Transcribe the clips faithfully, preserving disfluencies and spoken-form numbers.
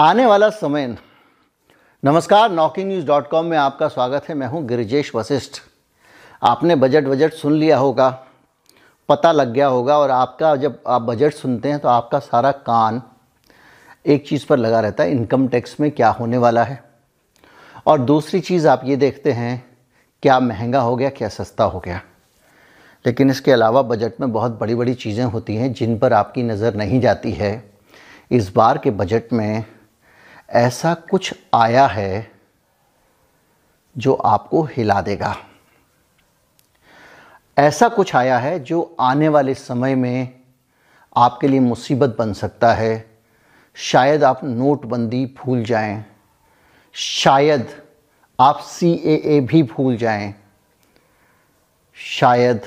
आने वाला समय। नमस्कार, नॉकिंग न्यूज़ डॉट कॉम में आपका स्वागत है। मैं हूं गिरिजेश वशिष्ठ। आपने बजट बजट सुन लिया होगा, पता लग गया होगा, और आपका जब आप बजट सुनते हैं तो आपका सारा कान एक चीज़ पर लगा रहता है, इनकम टैक्स में क्या होने वाला है, और दूसरी चीज़ आप ये देखते हैं क्या महंगा हो गया, क्या सस्ता हो गया। लेकिन इसके अलावा बजट में बहुत बड़ी बड़ी चीज़ें होती हैं जिन पर आपकी नज़र नहीं जाती है। इस बार के बजट में ऐसा कुछ आया है जो आपको हिला देगा, ऐसा कुछ आया है जो आने वाले समय में आपके लिए मुसीबत बन सकता है। शायद आप नोटबंदी भूल जाएं, शायद आप सीएए भी भूल जाएं, शायद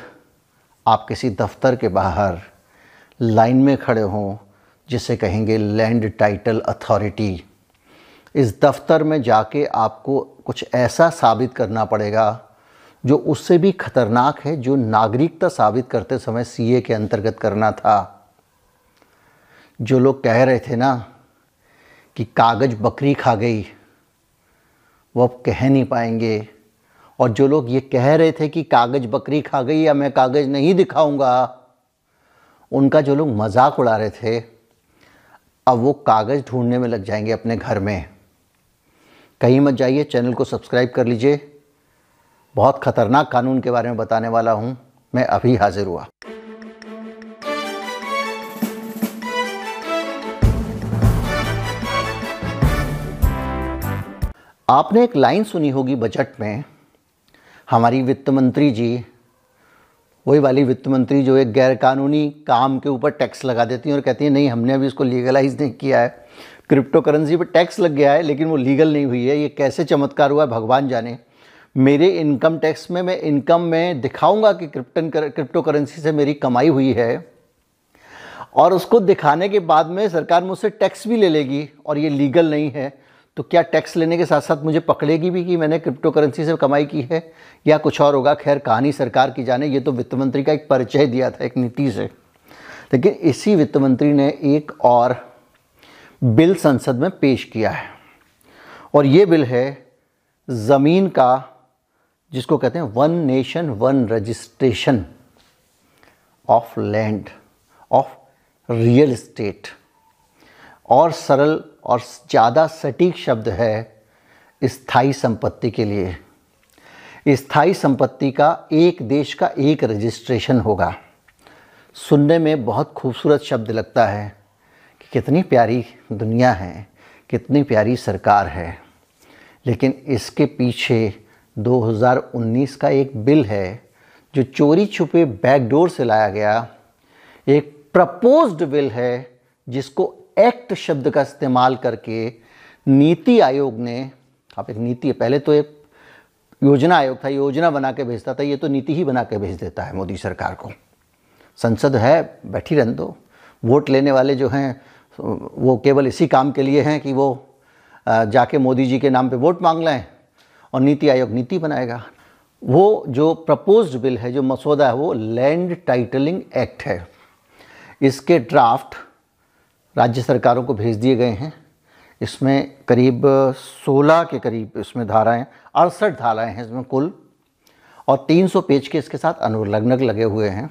आप किसी दफ्तर के बाहर लाइन में खड़े हों जिसे कहेंगे लैंड टाइटल अथॉरिटी। इस दफ्तर में जाके आपको कुछ ऐसा साबित करना पड़ेगा जो उससे भी खतरनाक है, जो नागरिकता साबित करते समय सीए के अंतर्गत करना था। जो लोग कह रहे थे ना कि कागज़ बकरी खा गई, वो अब कह नहीं पाएंगे। और जो लोग ये कह रहे थे कि कागज़ बकरी खा गई या मैं कागज़ नहीं दिखाऊंगा, उनका जो लोग मजाक उड़ा रहे थे, अब वो कागज़ ढूंढने में लग जाएंगे अपने घर में। कहीं मत जाइए, चैनल को सब्सक्राइब कर लीजिए। बहुत खतरनाक कानून के बारे में बताने वाला हूँ। मैं अभी हाजिर हुआ। आपने एक लाइन सुनी होगी बजट में, हमारी वित्त मंत्री जी, वही वाली वित्त मंत्री जो एक गैरकानूनी काम के ऊपर टैक्स लगा देती हैं और कहती हैं नहीं, हमने अभी इसको लीगलाइज नहीं किया है। क्रिप्टोकरेंसी पे टैक्स लग गया है लेकिन वो लीगल नहीं हुई है। ये कैसे चमत्कार हुआ है भगवान जाने। मेरे इनकम टैक्स में मैं इनकम में दिखाऊंगा कि क्रिप्टन क्रिप्टोकरेंसी से मेरी कमाई हुई है, और उसको दिखाने के बाद में सरकार मुझसे टैक्स भी ले लेगी, और ये लीगल नहीं है। तो क्या टैक्स लेने के साथ साथ मुझे पकड़ेगी भी कि मैंने क्रिप्टो करेंसी से कमाई की है या कुछ और होगा? खैर, कहानी सरकार की जाने। ये तो वित्त मंत्री का एक परिचय दिया था एक नीति से, लेकिन इसी वित्त मंत्री ने एक और बिल संसद में पेश किया है, और ये बिल है ज़मीन का, जिसको कहते हैं one nation one registration of land of real estate. और सरल और ज़्यादा सटीक शब्द है स्थायी संपत्ति के लिए। स्थायी संपत्ति का एक देश का एक रजिस्ट्रेशन होगा। सुनने में बहुत खूबसूरत शब्द लगता है कि कितनी प्यारी दुनिया है, कितनी प्यारी सरकार है, लेकिन इसके पीछे दो हज़ार उन्नीस का एक बिल है जो चोरी छुपे बैकडोर से लाया गया एक प्रपोज्ड बिल है, जिसको एक्ट शब्द का इस्तेमाल करके नीति आयोग ने, आप एक नीति है, पहले तो एक योजना आयोग था, योजना बना के भेजता था, ये तो नीति ही बना के भेज देता है मोदी सरकार को। संसद है, बैठी रहने दो। वोट लेने वाले जो हैं वो केवल इसी काम के लिए हैं कि वो जाके मोदी जी के नाम पे वोट मांग लें, और नीति आयोग नीति बनाएगा। वो जो प्रपोज्ड बिल है, जो मसौदा है, वो लैंड टाइटलिंग एक्ट है। इसके ड्राफ्ट राज्य सरकारों को भेज दिए गए हैं। इसमें करीब सोलह के करीब इसमें धाराएं, अड़सठ धाराएं हैं इसमें कुल, और तीन सौ पेज के इसके साथ अनुलग्नक लगे हुए हैं।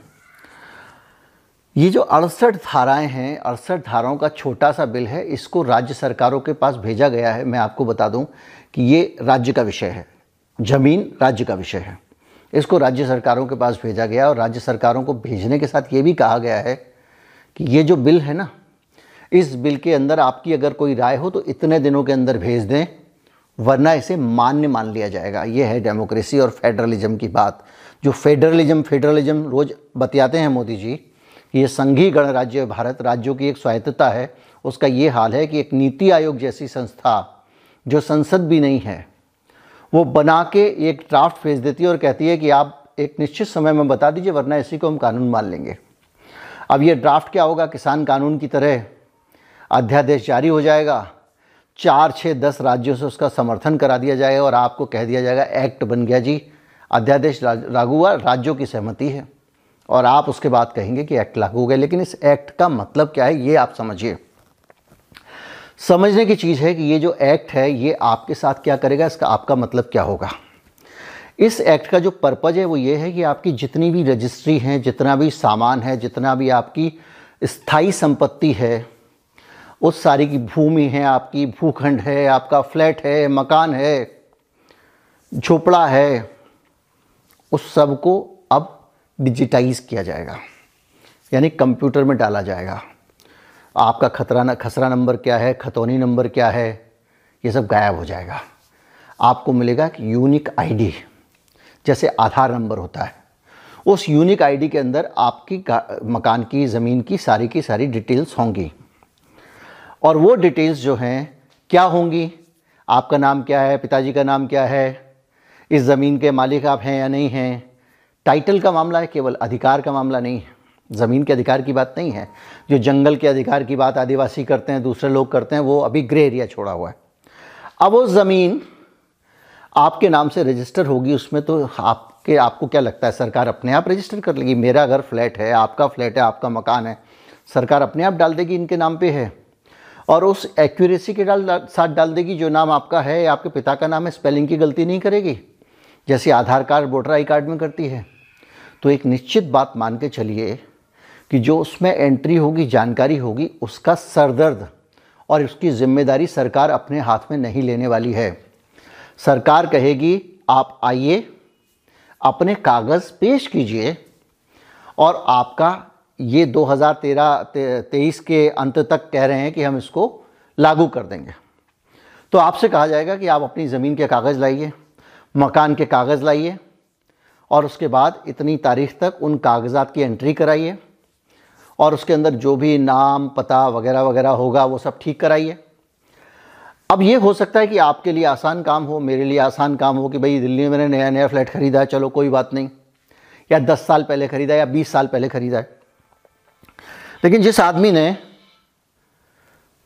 ये जो अड़सठ धाराएं हैं, अड़सठ धाराओं का छोटा सा बिल है, इसको राज्य सरकारों के पास भेजा गया है। मैं आपको बता दूं कि ये राज्य का विषय है, ज़मीन राज्य का विषय है। इसको राज्य सरकारों के पास भेजा गया, और राज्य सरकारों को भेजने के साथ ये भी कहा गया है कि ये जो बिल है ना, इस बिल के अंदर आपकी अगर कोई राय हो तो इतने दिनों के अंदर भेज दें, वरना इसे मान्य मान लिया जाएगा। ये है डेमोक्रेसी और फेडरलिज्म की बात। जो फेडरलिज्म फेडरलिज्म रोज़ बतियाते हैं मोदी जी, ये संघीय गणराज्य भारत, राज्यों की एक स्वायत्तता है, उसका ये हाल है कि एक नीति आयोग जैसी संस्था जो संसद भी नहीं है, वो बना के एक ड्राफ्ट भेज देती है और कहती है कि आप एक निश्चित समय में बता दीजिए, वरना इसी को हम कानून मान लेंगे। अब ये ड्राफ्ट क्या होगा? किसान कानून की तरह अध्यादेश जारी हो जाएगा, चार छः दस राज्यों से उसका समर्थन करा दिया जाएगा, और आपको कह दिया जाएगा एक्ट बन गया जी, अध्यादेश लागू हुआ, राज्यों की सहमति है, और आप उसके बाद कहेंगे कि एक्ट लागू हो गया। लेकिन इस एक्ट का मतलब क्या है, ये आप समझिए। समझने की चीज़ है कि ये जो एक्ट है ये आपके साथ क्या करेगा, इसका आपका मतलब क्या होगा। इस एक्ट का जो पर्पज़ है वो ये है कि आपकी जितनी भी रजिस्ट्री हैं, जितना भी सामान है, जितना भी आपकी स्थायी संपत्ति है, उस सारी की भूमि है, आपकी भूखंड है, आपका फ्लैट है, मकान है, झोपड़ा है, उस सब को अब डिजिटाइज किया जाएगा, यानी कंप्यूटर में डाला जाएगा। आपका खतरा न खसरा नंबर क्या है, खतौनी नंबर क्या है, ये सब गायब हो जाएगा। आपको मिलेगा एक यूनिक आईडी, जैसे आधार नंबर होता है। उस यूनिक आईडी के अंदर आपकी मकान की, ज़मीन की सारी की सारी डिटेल्स होंगी, और वो डिटेल्स जो हैं क्या होंगी, आपका नाम क्या है, पिताजी का नाम क्या है, इस ज़मीन के मालिक आप हैं या नहीं हैं। टाइटल का मामला है, केवल अधिकार का मामला नहीं है, ज़मीन के अधिकार की बात नहीं है। जो जंगल के अधिकार की बात आदिवासी करते हैं, दूसरे लोग करते हैं, वो अभी ग्रे एरिया छोड़ा हुआ है। अब वो ज़मीन आपके नाम से रजिस्टर होगी, उसमें तो आपके आपको क्या लगता है, सरकार अपने आप रजिस्टर कर लेगी। मेरा घर फ्लैट है, आपका फ्लैट है, आपका मकान है, सरकार अपने आप डाल देगी इनके नाम पे है, और उस एक्यूरेसी के डाल साथ डाल देगी जो नाम आपका है, आपके पिता का नाम है, स्पेलिंग की गलती नहीं करेगी, जैसे Aadhaar card, voter I card में करती है। तो एक निश्चित बात मान के चलिए कि जो उसमें एंट्री होगी, जानकारी होगी, उसका सरदर्द और उसकी जिम्मेदारी सरकार अपने हाथ में नहीं लेने वाली है। सरकार कहेगी आप आइए, अपने कागज़ पेश कीजिए, और आपका ये दो हज़ार तेईस के अंत तक कह रहे हैं कि हम इसको लागू कर देंगे, तो आपसे कहा जाएगा कि आप अपनी ज़मीन के कागज़ लाइए, मकान के कागज़ लाइए, और उसके बाद इतनी तारीख तक उन कागजात की एंट्री कराइए, और उसके अंदर जो भी नाम, पता वगैरह वगैरह होगा वो सब ठीक कराइए। अब ये हो सकता है कि आपके लिए आसान काम हो, मेरे लिए आसान काम हो कि भाई दिल्ली में मैंने नया नया फ्लैट ख़रीदा है, चलो कोई बात नहीं, या दस साल पहले ख़रीदा है या बीस साल पहले ख़रीदा है। लेकिन जिस आदमी ने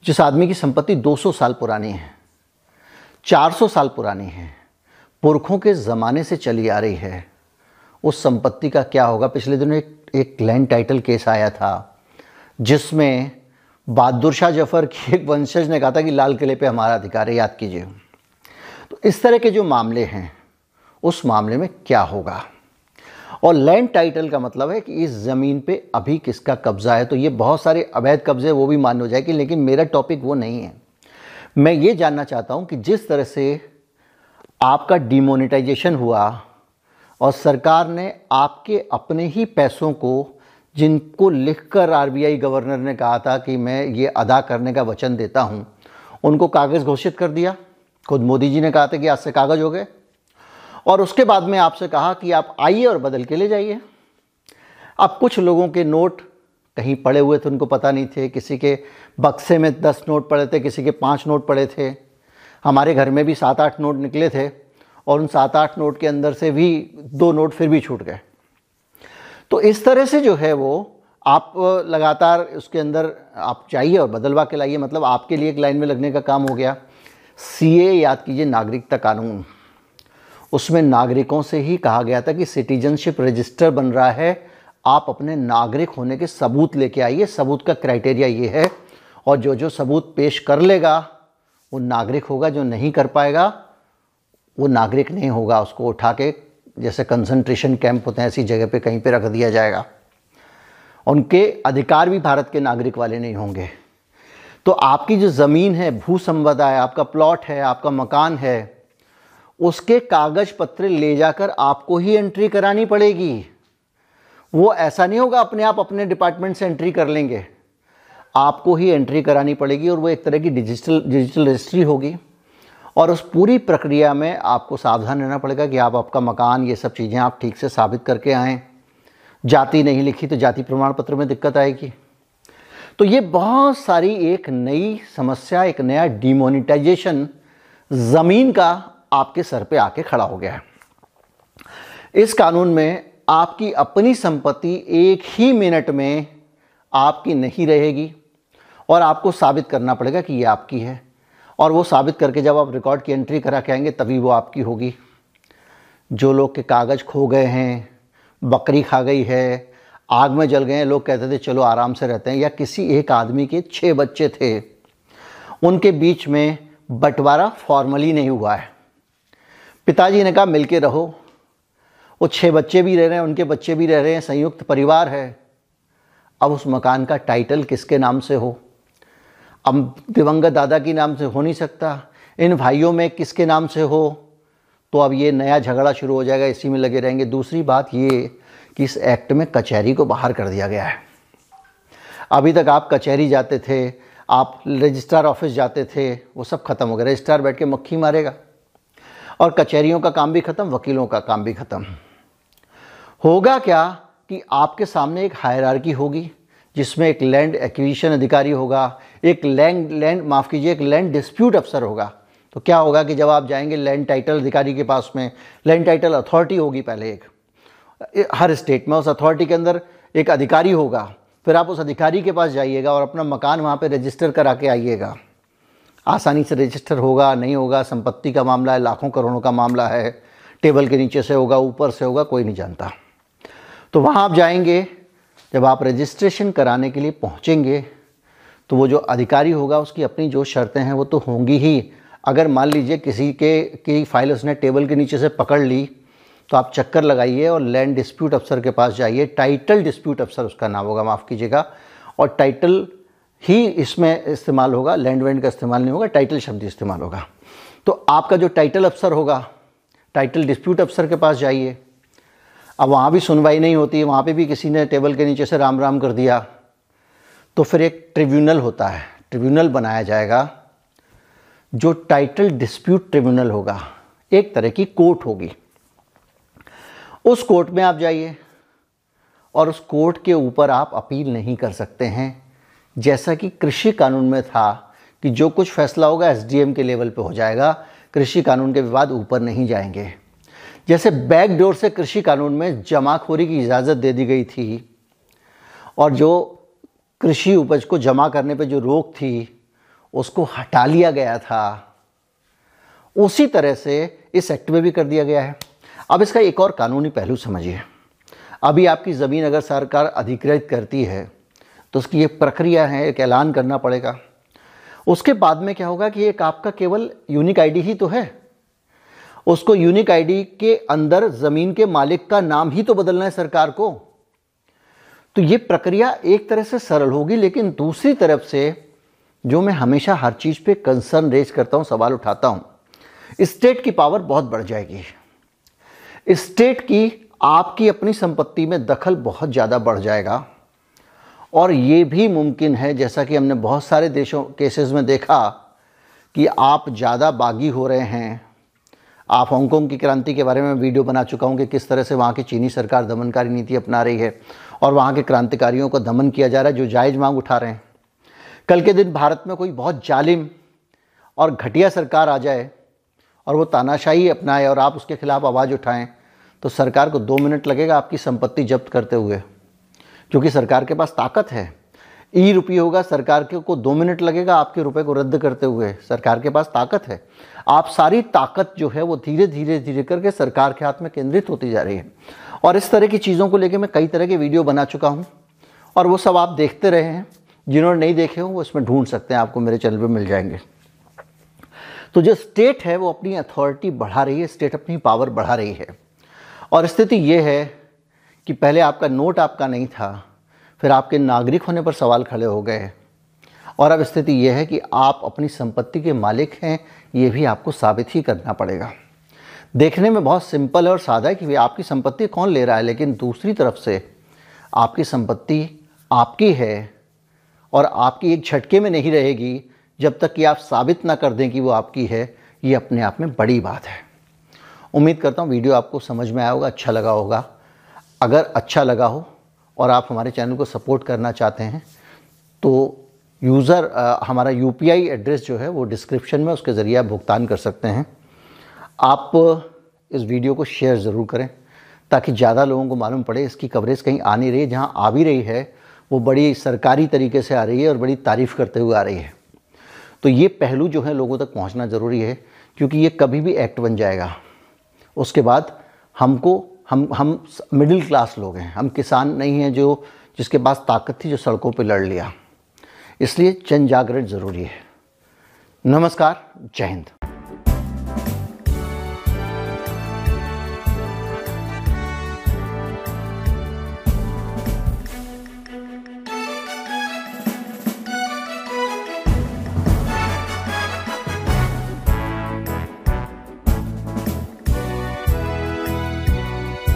जिस आदमी की संपत्ति दो सौ साल पुरानी है, चार सौ साल पुरानी है, पुरखों के ज़माने से चली आ रही है, उस संपत्ति का क्या होगा। पिछले दिनों एक एक लैंड टाइटल केस आया था जिसमें बहादुर शाह जफर की एक वंशज ने कहा था कि लाल किले पे हमारा अधिकार है, याद कीजिए। तो इस तरह के जो मामले हैं उस मामले में क्या होगा, और लैंड टाइटल का मतलब है कि इस ज़मीन पे अभी किसका कब्ज़ा है। तो ये बहुत सारे अवैध कब्ज़े वो भी मान्य हो जाएगी, लेकिन मेरा टॉपिक वो नहीं है। मैं ये जानना चाहता हूँ कि जिस तरह से आपका डीमोनेटाइजेशन हुआ और सरकार ने आपके अपने ही पैसों को, जिनको लिखकर आरबीआई गवर्नर ने कहा था कि मैं ये अदा करने का वचन देता हूँ, उनको कागज़ घोषित कर दिया। खुद मोदी जी ने कहा था कि आज से कागज़ हो गए, और उसके बाद में आपसे कहा कि आप आइए और बदल के ले जाइए। अब कुछ लोगों के नोट कहीं पड़े हुए थे, उनको पता नहीं थे, किसी के बक्से में दस नोट पड़े थे, किसी के पाँच नोट पड़े थे, हमारे घर में भी सात आठ नोट निकले थे, और उन सात आठ नोट के अंदर से भी दो नोट फिर भी छूट गए। तो इस तरह से जो है वो आप लगातार उसके अंदर आप चाहिए और बदलवा के लाइए, मतलब आपके लिए एक लाइन में लगने का काम हो गया। सीएए याद कीजिए, नागरिकता कानून, उसमें नागरिकों से ही कहा गया था कि सिटीजनशिप रजिस्टर बन रहा है, आप अपने नागरिक होने के सबूत लेके आइए, सबूत का क्राइटेरिया ये है, और जो जो सबूत पेश कर लेगा वो नागरिक होगा, जो नहीं कर पाएगा वो नागरिक नहीं होगा, उसको उठा के जैसे कंसंट्रेशन कैंप होते हैं ऐसी जगह पे कहीं पे रख दिया जाएगा, उनके अधिकार भी भारत के नागरिक वाले नहीं होंगे। तो आपकी जो ज़मीन है, भू संपदा है, आपका प्लॉट है, आपका मकान है, उसके कागज पत्र ले जाकर आपको ही एंट्री करानी पड़ेगी। वो ऐसा नहीं होगा अपने आप अपने डिपार्टमेंट से एंट्री कर लेंगे, आपको ही एंट्री करानी पड़ेगी, और वो एक तरह की डिजिटल डिजिटल रजिस्ट्री होगी। और उस पूरी प्रक्रिया में आपको सावधान रहना पड़ेगा कि आप आपका मकान, ये सब चीज़ें आप ठीक से साबित करके आएँ। जाति नहीं लिखी तो जाति प्रमाण पत्र में दिक्कत आएगी। तो ये बहुत सारी एक नई समस्या, एक नया डिमोनेटाइजेशन ज़मीन का आपके सर पे आके खड़ा हो गया है। इस कानून में आपकी अपनी संपत्ति एक ही मिनट में आपकी नहीं रहेगी, और आपको साबित करना पड़ेगा कि ये आपकी है, और वो साबित करके जब आप रिकॉर्ड की एंट्री करा के आएंगे तभी वो आपकी होगी। जो लोग के कागज़ खो गए हैं, बकरी खा गई है, आग में जल गए हैं, लोग कहते थे चलो आराम से रहते हैं, या किसी एक आदमी के छः बच्चे थे उनके बीच में बंटवारा फॉर्मली नहीं हुआ है। पिताजी ने कहा मिलके रहो, वो छः बच्चे भी रह रहे हैं, उनके बच्चे भी रह रहे हैं, संयुक्त परिवार है। अब उस मकान का टाइटल किसके नाम से हो? अब दिवंगत दादा के नाम से हो नहीं सकता, इन भाइयों में किसके नाम से हो? तो अब ये नया झगड़ा शुरू हो जाएगा, इसी में लगे रहेंगे। दूसरी बात ये कि इस एक्ट में कचहरी को बाहर कर दिया गया है। अभी तक आप कचहरी जाते थे, आप रजिस्ट्रार ऑफिस जाते थे, वो सब खत्म हो गया। रजिस्ट्रार बैठ के मक्खी मारेगा और कचहरियों का काम भी खत्म, वकीलों का काम भी खत्म होगा। क्या कि आपके सामने एक हायरार्की होगी जिसमें एक लैंड एक्विजिशन अधिकारी होगा, एक लैंड लैंड माफ़ कीजिए एक लैंड डिस्प्यूट अफसर होगा। तो क्या होगा कि जब आप जाएंगे लैंड टाइटल अधिकारी के पास में, लैंड टाइटल अथॉरिटी होगी पहले, एक हर स्टेट में उस अथॉरिटी के अंदर एक अधिकारी होगा। फिर आप उस अधिकारी के पास जाइएगा और अपना मकान वहाँ पे रजिस्टर करा के आइएगा। आसानी से रजिस्टर होगा नहीं होगा, संपत्ति का मामला है, लाखों करोड़ों का मामला है, टेबल के नीचे से होगा ऊपर से होगा कोई नहीं जानता। तो वहाँ आप जाएंगे, जब आप रजिस्ट्रेशन कराने के लिए पहुँचेंगे तो वो जो अधिकारी होगा उसकी अपनी जो शर्तें हैं वो तो होंगी ही। अगर मान लीजिए किसी के की फाइल उसने टेबल के नीचे से पकड़ ली तो आप चक्कर लगाइए और लैंड डिस्प्यूट अफसर के पास जाइए, टाइटल डिस्प्यूट अफसर उसका नाम होगा, माफ़ कीजिएगा। और टाइटल ही इसमें इस्तेमाल होगा, लैंड वैंड का इस्तेमाल नहीं होगा, टाइटल शब्द इस्तेमाल होगा। तो आपका जो टाइटल अफसर होगा, टाइटल डिस्प्यूट अफसर के पास जाइए। अब वहाँ भी सुनवाई नहीं होती, वहाँ पे भी किसी ने टेबल के नीचे से राम राम कर दिया तो फिर एक ट्रिब्यूनल होता है, ट्रिब्यूनल बनाया जाएगा जो टाइटल डिस्प्यूट ट्रिब्यूनल होगा, एक तरह की कोर्ट होगी। उस कोर्ट में आप जाइए और उस कोर्ट के ऊपर आप अपील नहीं कर सकते हैं, जैसा कि कृषि कानून में था कि जो कुछ फैसला होगा एसडीएम के लेवल पे हो जाएगा, कृषि कानून के विवाद ऊपर नहीं जाएंगे। जैसे बैकडोर से कृषि कानून में जमाखोरी की इजाज़त दे दी गई थी और जो कृषि उपज को जमा करने पे जो रोक थी उसको हटा लिया गया था, उसी तरह से इस एक्ट में भी कर दिया गया है। अब इसका एक और कानूनी पहलू समझिए। अभी आपकी ज़मीन अगर सरकार अधिकृत करती है तो उसकी एक प्रक्रिया है, एक ऐलान करना पड़ेगा। उसके बाद में क्या होगा कि एक आपका केवल यूनिक आईडी ही तो है, उसको यूनिक आईडी के अंदर ज़मीन के मालिक का नाम ही तो बदलना है सरकार को। तो ये प्रक्रिया एक तरह से सरल होगी, लेकिन दूसरी तरफ से जो मैं हमेशा हर चीज़ पे कंसर्न रेज करता हूँ, सवाल उठाता हूँ, स्टेट की पावर बहुत बढ़ जाएगी। स्टेट की आपकी अपनी संपत्ति में दखल बहुत ज़्यादा बढ़ जाएगा। और ये भी मुमकिन है, जैसा कि हमने बहुत सारे देशों केसेस में देखा कि आप ज़्यादा बागी हो रहे हैं। आप हॉन्गकॉन्ग की क्रांति के बारे में वीडियो बना चुका हूँ कि किस तरह से वहाँ की चीनी सरकार दमनकारी नीति अपना रही है और वहाँ के क्रांतिकारियों को दमन किया जा रहा है जो जायज़ मांग उठा रहे हैं। कल के दिन भारत में कोई बहुत जालिम और घटिया सरकार आ जाए और वो तानाशाही अपनाए और आप उसके खिलाफ आवाज़ उठाएं तो सरकार को दो मिनट लगेगा आपकी संपत्ति जब्त करते हुए, क्योंकि सरकार के पास ताकत है। ई रुपये होगा, सरकार के को दो मिनट लगेगा आपके रुपए को रद्द करते हुए, सरकार के पास ताकत है। आप सारी ताकत जो है वो धीरे धीरे धीरे करके सरकार के हाथ में केंद्रित होती जा रही है। और इस तरह की चीज़ों को लेके मैं कई तरह के वीडियो बना चुका हूँ और वो सब आप देखते रहे हैं। जिन्होंने नहीं देखे हो वो इसमें ढूंढ सकते हैं, आपको मेरे चैनल पर मिल जाएंगे। तो जो स्टेट है वो अपनी अथॉरिटी बढ़ा रही है, स्टेट अपनी पावर बढ़ा रही है। और स्थिति ये है कि पहले आपका नोट आपका नहीं था, फिर आपके नागरिक होने पर सवाल खड़े हो गए और अब स्थिति यह है कि आप अपनी संपत्ति के मालिक हैं, ये भी आपको साबित ही करना पड़ेगा। देखने में बहुत सिंपल है और सादा है कि आपकी संपत्ति कौन ले रहा है, लेकिन दूसरी तरफ से आपकी संपत्ति आपकी है और आपकी एक झटके में नहीं रहेगी जब तक कि आप साबित ना कर दें कि वो आपकी है। ये अपने आप में बड़ी बात है। उम्मीद करता हूँ वीडियो आपको समझ में आया होगा, अच्छा लगा होगा। अगर अच्छा लगा हो और आप हमारे चैनल को सपोर्ट करना चाहते हैं तो यूज़र हमारा यूपीआई एड्रेस जो है वो डिस्क्रिप्शन में, उसके ज़रिए आप भुगतान कर सकते हैं। आप इस वीडियो को शेयर ज़रूर करें ताकि ज़्यादा लोगों को मालूम पड़े। इसकी कवरेज कहीं आ नहीं रही, जहाँ आ भी रही है वो बड़ी सरकारी तरीके से आ रही है और बड़ी तारीफ़ करते हुए आ रही है। तो ये पहलू जो है लोगों तक पहुँचना ज़रूरी है, क्योंकि ये कभी भी एक्ट बन जाएगा। उसके बाद हमको हम हम मिडिल क्लास लोग हैं, हम किसान नहीं हैं जो जिसके पास ताकत थी जो सड़कों पे लड़ लिया। इसलिए जन जागरण ज़रूरी है। नमस्कार, जय हिंद।